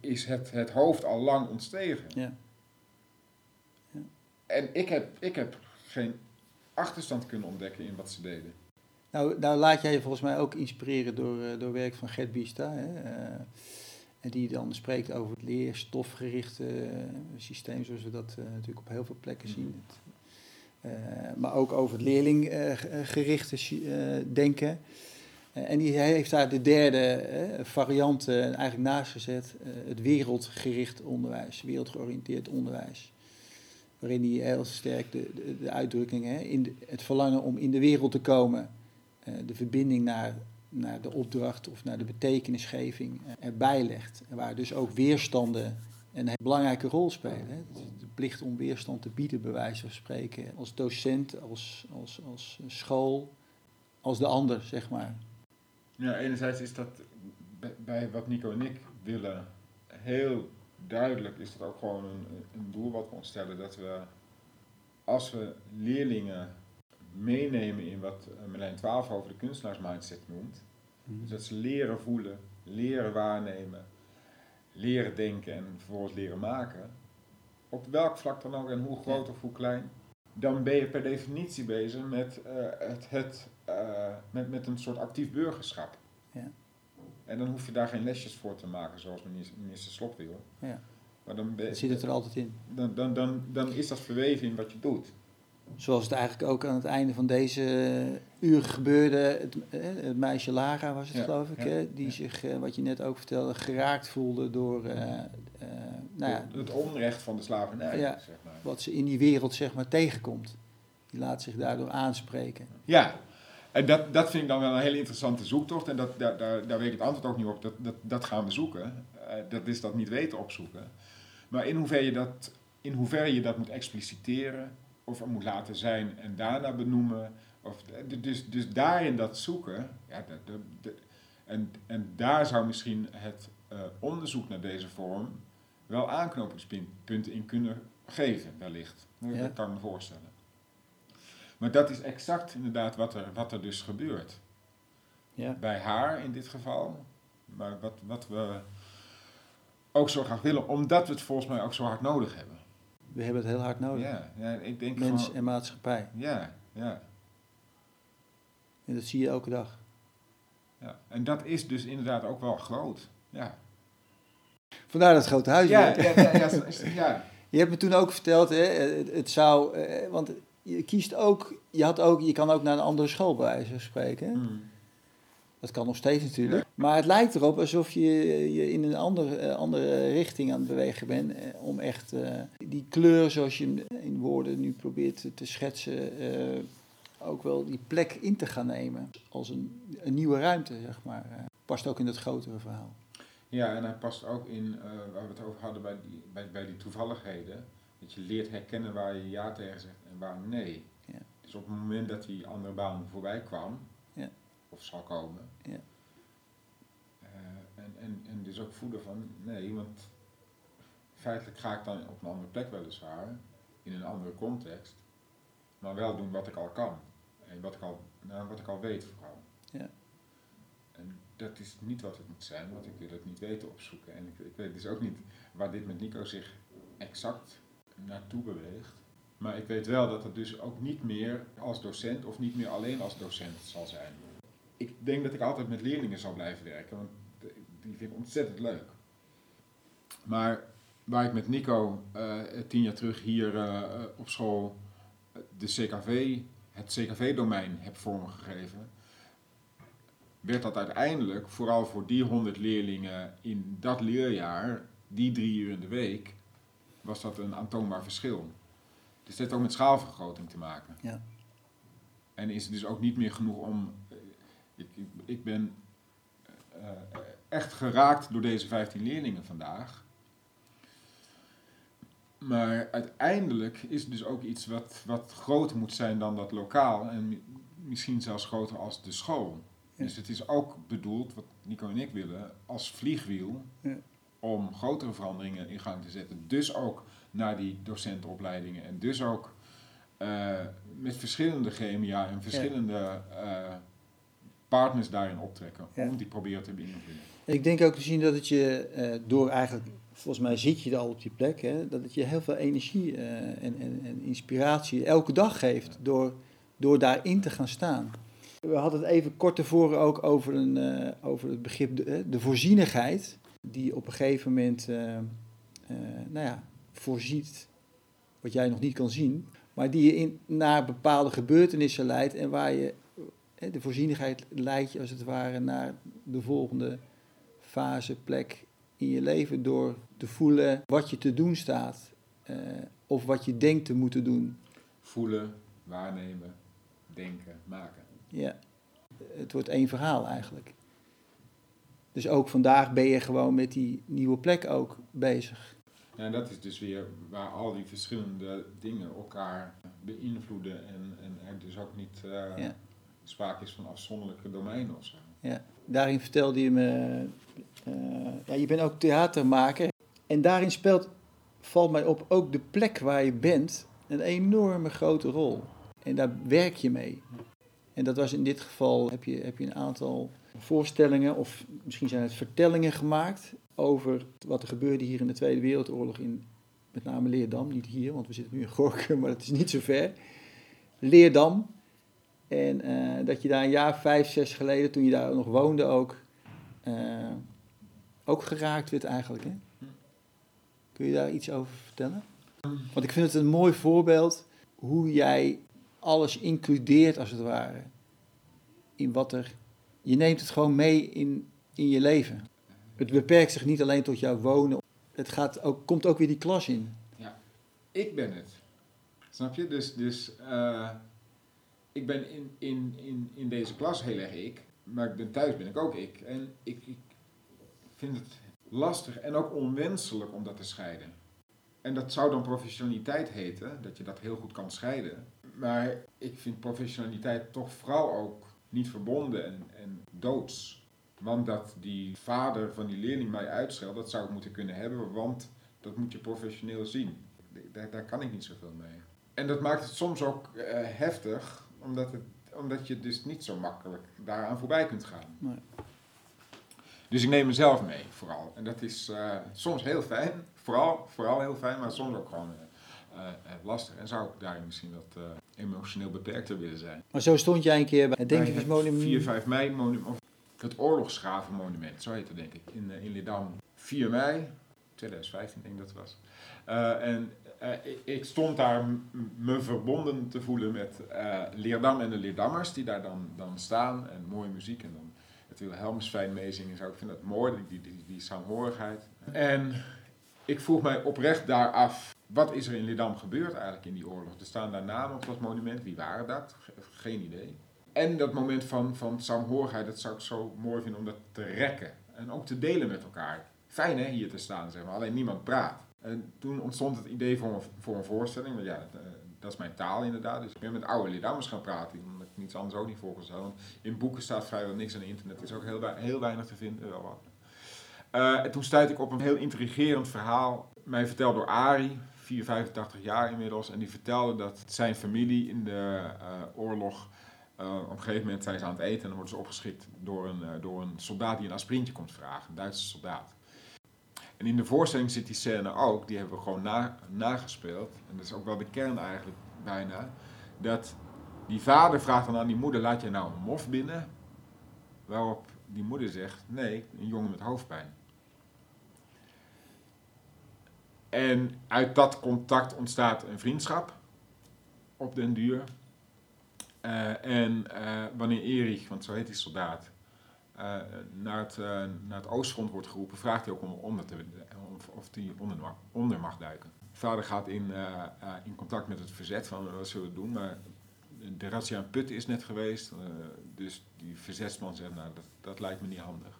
is het hoofd al lang ontstegen. Ja. Ja. En ik heb geen achterstand kunnen ontdekken in wat ze deden. Nou laat jij je volgens mij ook inspireren door werk van Gert Biesta, hè? En die dan spreekt over het leerstofgerichte systeem, zoals we dat natuurlijk op heel veel plekken zien. Maar ook over het leerlinggerichte denken. En die heeft daar de derde variant eigenlijk naast gezet. Het wereldgericht onderwijs, wereldgeoriënteerd onderwijs. Waarin hij heel sterk de uitdrukking, het verlangen om in de wereld te komen, de verbinding naar de opdracht of naar de betekenisgeving erbij legt. Waar dus ook weerstanden een belangrijke rol spelen. Hè? De plicht om weerstand te bieden, bij wijze van spreken. Als docent, als school, als de ander, zeg maar. Ja, enerzijds is dat bij wat Nico en ik willen heel duidelijk, is dat ook gewoon een doel wat we ons stellen. Dat we, als we leerlingen meenemen in wat Merlijn Twaalfhoven de kunstenaarsmindset noemt. Dus dat ze leren voelen, leren waarnemen, leren denken en vervolgens leren maken. Op welk vlak dan ook en hoe groot of hoe klein. Dan ben je per definitie bezig met, met een soort actief burgerschap. Ja. En dan hoef je daar geen lesjes voor te maken zoals minister Slob wil. Ja. Maar dan zit het er altijd in. Dan is dat verweven in wat je doet. Zoals het eigenlijk ook aan het einde van deze uur gebeurde. Het meisje Lara was het, geloof ik. Ja, hè? Die zich, wat je net ook vertelde, geraakt voelde door... het onrecht van de slavernij, zeg maar. Wat ze in die wereld, zeg maar, tegenkomt. Die laat zich daardoor aanspreken. Ja, en dat vind ik dan wel een hele interessante zoektocht. En daar weet ik het antwoord ook niet op. Dat gaan we zoeken. Dat is dat niet weten opzoeken. Maar in hoeverre je dat moet expliciteren... Of het moet laten zijn en daarna benoemen. Dus daarin dat zoeken. Ja, en daar zou misschien het onderzoek naar deze vorm wel aanknopingspunten in kunnen geven, wellicht. Ja. Dat kan ik me voorstellen. Maar dat is exact inderdaad wat er dus gebeurt. Ja. Bij haar in dit geval. Maar wat we ook zo graag willen, omdat we het volgens mij ook zo hard nodig hebben. We hebben het heel hard nodig. Ja, ik denk mens gewoon, en maatschappij. Ja. En dat zie je elke dag. Ja, en dat is dus inderdaad ook wel groot. Ja. Vandaar dat grote huis. Ja. Je hebt me toen ook verteld, hè, het zou... Want je kiest ook... Je kan ook naar een andere school, bij wijze van spreken. Dat kan nog steeds natuurlijk. Ja. Maar het lijkt erop alsof je in een andere richting aan het bewegen bent. Om echt die kleur, zoals je hem in woorden nu probeert te schetsen, ook wel die plek in te gaan nemen. Als een nieuwe ruimte, zeg maar. Past ook in dat grotere verhaal. Ja, en hij past ook in, waar we het over hadden, bij die toevalligheden. Dat je leert herkennen waar je ja tegen zegt en waar nee. Ja. Dus op het moment dat die andere baan voorbij kwam... Ja. Of zal komen. Ja. En dus ook voelen van, nee, want feitelijk ga ik dan op een andere plek weliswaar, in een andere context, maar wel doen wat ik al kan. En wat ik al weet vooral. Ja. En dat is niet wat het moet zijn, want ik wil het niet weten opzoeken. En ik weet dus ook niet waar dit met Nico zich exact naartoe beweegt. Maar ik weet wel dat het dus ook niet meer als docent of niet meer alleen als docent zal zijn. Ik denk dat ik altijd met leerlingen zal blijven werken, want die vind ik ontzettend leuk. Maar waar ik met Nico 10 jaar terug hier op school de CKV, het CKV-domein heb vormgegeven, werd dat uiteindelijk vooral voor die 100 leerlingen in dat leerjaar, die 3 uur in de week, was dat een aantoonbaar verschil. Dus dat heeft ook met schaalvergroting te maken. Ja. En is het dus ook niet meer genoeg om... Ik ben echt geraakt door deze 15 leerlingen vandaag. Maar uiteindelijk is het dus ook iets wat groter moet zijn dan dat lokaal. En misschien zelfs groter als de school. Ja. Dus het is ook bedoeld, wat Nico en ik willen, als vliegwiel... Ja. Om grotere veranderingen in gang te zetten. Dus ook naar die docentenopleidingen. En dus ook met verschillende gremia en verschillende... partners daarin optrekken, ja. Om die proberen te beïnvloeden. Ik denk ook te zien dat het je door eigenlijk, volgens mij zit je er al op die plek, hè, dat het je heel veel energie en inspiratie elke dag geeft, ja. door daarin te gaan staan. We hadden het even kort tevoren ook over het begrip de voorzienigheid, die op een gegeven moment voorziet wat jij nog niet kan zien, maar die je naar bepaalde gebeurtenissen leidt en waar je... De voorzienigheid leidt je als het ware naar de volgende fase, plek in je leven door te voelen wat je te doen staat of wat je denkt te moeten doen. Voelen, waarnemen, denken, maken. Ja, het wordt één verhaal eigenlijk. Dus ook vandaag ben je gewoon met die nieuwe plek ook bezig. Ja, en dat is dus weer waar al die verschillende dingen elkaar beïnvloeden en er dus ook niet... Sprake is van afzonderlijke domeinen of zo. Ja, daarin vertelde je me... je bent ook theatermaker. En daarin valt mij op, ook de plek waar je bent... een enorme grote rol. En daar werk je mee. En dat was in dit geval... heb je een aantal voorstellingen... of misschien zijn het vertellingen gemaakt... over wat er gebeurde hier in de Tweede Wereldoorlog... in met name Leerdam, niet hier... want we zitten nu in Gorkum, maar dat is niet zo ver. Leerdam... En dat je daar een jaar 5, 6 geleden, toen je daar nog woonde ook geraakt werd eigenlijk. Hè? Kun je daar iets over vertellen? Want ik vind het een mooi voorbeeld hoe jij alles includeert als het ware. In wat er... Je neemt het gewoon mee in je leven. Het beperkt zich niet alleen tot jouw wonen. Het komt ook weer die klas in. Ja, ik ben het. Snap je? Dus ik ben in deze klas heel erg ik, maar thuis ben ik ook ik. En ik vind het lastig en ook onwenselijk om dat te scheiden. En dat zou dan professionaliteit heten, dat je dat heel goed kan scheiden. Maar ik vind professionaliteit toch vooral ook niet verbonden en doods. Want dat die vader van die leerling mij uitscheldt, dat zou ik moeten kunnen hebben, want dat moet je professioneel zien. Daar kan ik niet zoveel mee. En dat maakt het soms ook heftig... Omdat je dus niet zo makkelijk daaraan voorbij kunt gaan. Nee. Dus ik neem mezelf mee, vooral. En dat is soms heel fijn, vooral heel fijn, maar soms ook gewoon lastig. En zou ik daarin misschien wat emotioneel beperkter willen zijn. Maar zo stond jij een keer bij het Denkingsmonument. 4, 5 mei, of het Oorlogsgravenmonument, zo heet het denk ik, in Lidam. 4 mei, 2015 denk ik dat het was. Ik stond daar me verbonden te voelen met Leerdam en de Leerdammers die daar dan staan en mooie muziek en dan het Wilhelmsfein meezingen. Ik vind dat mooi, die saamhorigheid. En ik vroeg mij oprecht daar af, wat is er in Leerdam gebeurd eigenlijk in die oorlog? Er staan daar namen op dat monument, wie waren dat? Geen idee. En dat moment van saamhorigheid, dat zou ik zo mooi vinden om dat te rekken en ook te delen met elkaar. Fijn hè, hier te staan, zeg maar, alleen niemand praat. En toen ontstond het idee voor een voorstelling, want ja, dat is mijn taal inderdaad. Dus ik ben met oude Liddammers gaan praten, omdat ik niets anders ook niet volgens had. Want in boeken staat vrijwel niks en internet is ook heel weinig te vinden. Wel wat. En toen stuitte ik op een heel intrigerend verhaal. Mij verteld door Ari, 85 jaar inmiddels. En die vertelde dat zijn familie in de oorlog... op een gegeven moment zijn ze aan het eten en dan worden ze opgeschikt door een soldaat die een aspirintje komt vragen. Een Duitse soldaat. En in de voorstelling zit die scène ook. Die hebben we gewoon nagespeeld. En dat is ook wel de kern eigenlijk bijna. Dat die vader vraagt dan aan die moeder, laat jij nou een mof binnen? Waarop die moeder zegt, nee, een jongen met hoofdpijn. En uit dat contact ontstaat een vriendschap. Op den duur. En wanneer Erik, want zo heet die soldaat, naar het oostfront wordt geroepen, vraagt hij ook of hij onder mag duiken. Vader gaat in contact met het verzet van wat zullen we doen, maar de razzia in Putte is net geweest, dus die verzetsman zegt, nou dat lijkt me niet handig.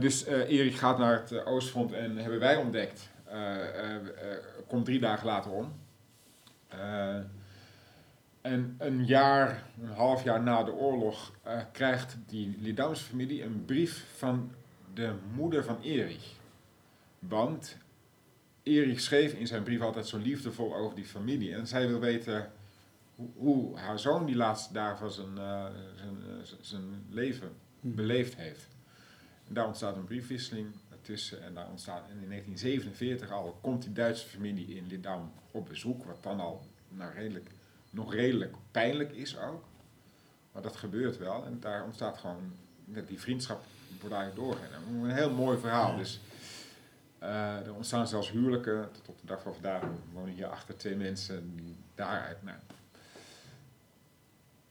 Dus Erik gaat naar het oostfront en hebben wij ontdekt, komt 3 dagen later om. En een half jaar na de oorlog krijgt die Lidamse familie een brief van de moeder van Erik. Want Erik schreef in zijn brief altijd zo liefdevol over die familie. En zij wil weten hoe haar zoon die laatste dagen van zijn leven beleefd heeft. En daar ontstaat een briefwisseling tussen. En in 1947 al komt die Duitse familie in Lidam op bezoek. Wat dan al nog redelijk pijnlijk is ook. Maar dat gebeurt wel. En daar ontstaat gewoon... Die vriendschap wordt eigenlijk doorgegaan. Een heel mooi verhaal. Dus er ontstaan zelfs huwelijken. Tot op de dag van vandaag wonen hier achter 2 mensen die daaruit... Nou.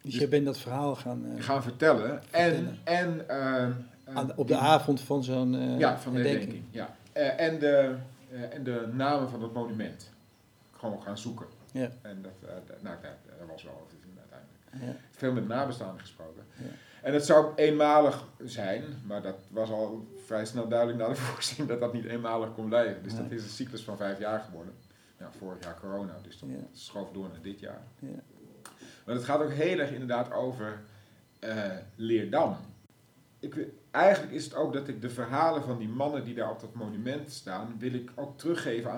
Dus je bent dat verhaal gaan vertellen. En op de avond van zo'n... van de herdenking. Ja. En de namen van het monument. Gewoon gaan zoeken. Ja. En dat was wel uiteindelijk. Ja. Veel met nabestaanden gesproken. Ja. En dat zou eenmalig zijn, maar dat was al vrij snel duidelijk na de voorstelling dat niet eenmalig kon blijven. Dus dat is een cyclus van 5 jaar geworden. Ja, vorig jaar corona, dus dat schoof door naar dit jaar. Ja. Maar het gaat ook heel erg inderdaad over Leerdam. Eigenlijk is het ook dat ik de verhalen van die mannen die daar op dat monument staan, wil ik ook teruggeven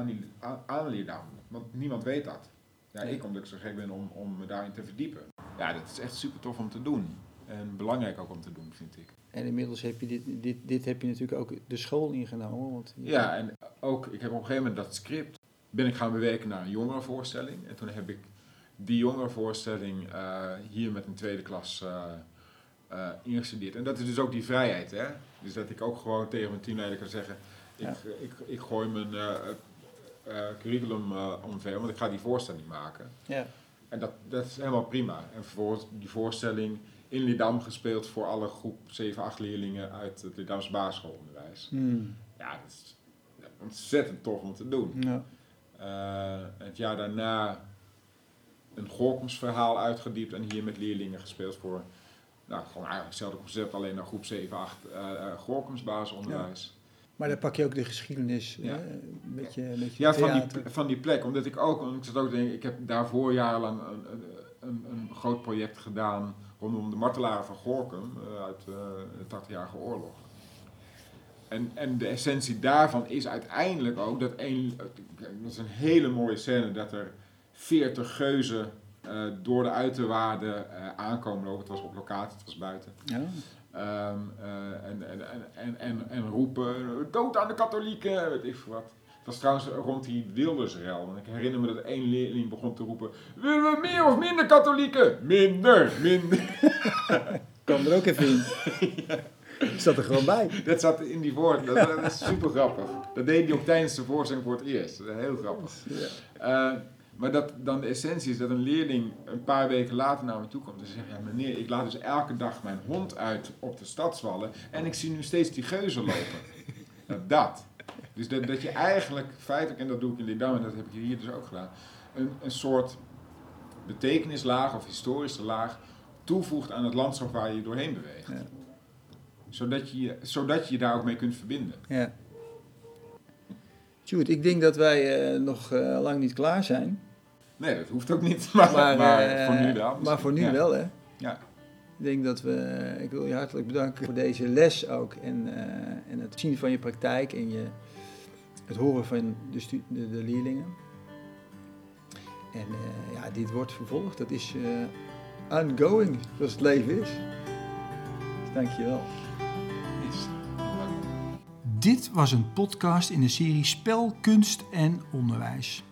aan Leerdam. Want niemand weet dat. Ja, ik omdat ik zo gek ben om me daarin te verdiepen. Ja, dat is echt super tof om te doen. En belangrijk ook om te doen, vind ik. En inmiddels heb je dit heb je natuurlijk ook de school ingenomen. Ja, en ook, ik heb op een gegeven moment dat script, ben ik gaan bewerken naar een jongerenvoorstelling. En toen heb ik die jongerenvoorstelling hier met een tweede klas ingestudeerd. En dat is dus ook die vrijheid, hè. Dus dat ik ook gewoon tegen mijn teamleider kan zeggen, ik gooi mijn... curriculum omver, want ik ga die voorstelling maken. Ja. En dat is helemaal prima. En vervolgens die voorstelling in Lidam gespeeld voor alle groep 7-8 leerlingen uit het Lidamse basisschoolonderwijs. Mm. Ja, dat is ontzettend tof om te doen. Ja. Het jaar daarna een Gorkumsverhaal uitgediept en hier met leerlingen gespeeld voor, gewoon eigenlijk hetzelfde concept, alleen naar groep 7-8 Gorkums basisonderwijs. Ja. Maar dan pak je ook de geschiedenis een beetje van die plek. Omdat ik ook, ik heb daarvoor jarenlang een groot project gedaan rondom de martelaren van Gorkum uit de 80-jarige oorlog. En de essentie daarvan is uiteindelijk ook dat is een hele mooie scène, dat er 40 geuzen door de uiterwaarden aankomen lopen. Het was op locatie, het was buiten. Ja. En roepen, dood aan de katholieken, weet ik veel wat. Het was trouwens rond die Wildersrel. Want ik herinner me dat 1 leerling begon te roepen, willen we meer of minder katholieken? Minder. Kan er ook even in. Ja. Ik zat er gewoon bij. Dat zat in die woord. Dat is super grappig. Dat deed hij ook tijdens de voorstelling voor het eerst. Heel grappig. Ja. Maar dan de essentie is dat een leerling een paar weken later naar me toe komt en zegt, meneer, ik laat dus elke dag mijn hond uit op de stadswallen en ik zie nu steeds die geuzen lopen. Dus dat je eigenlijk feitelijk, en dat doe ik in Lidam en dat heb ik hier dus ook gedaan, een soort betekenislaag of historische laag toevoegt aan het landschap waar je doorheen beweegt. Ja. Zodat je daar ook mee kunt verbinden. Ja. Tjeerd, ik denk dat wij nog lang niet klaar zijn. Nee, dat hoeft ook niet. Maar voor nu wel. Maar voor nu wel, hè? Ja. Ik denk dat ik wil je hartelijk bedanken voor deze les ook en het zien van je praktijk en het horen van de leerlingen. En dit wordt vervolgd. Dat is ongoing, zoals het leven is. Dus dank je wel. Yes. Dit was een podcast in de serie Spel, Kunst en Onderwijs.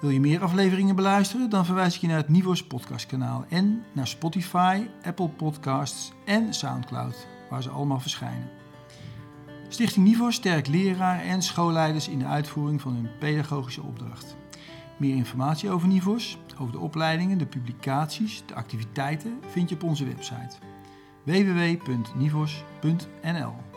Wil je meer afleveringen beluisteren? Dan verwijs ik je naar het Nivos podcastkanaal en naar Spotify, Apple Podcasts en Soundcloud, waar ze allemaal verschijnen. Stichting Nivos sterkt leraar en schoolleiders in de uitvoering van hun pedagogische opdracht. Meer informatie over Nivos, over de opleidingen, de publicaties, de activiteiten vind je op onze website www.nivos.nl.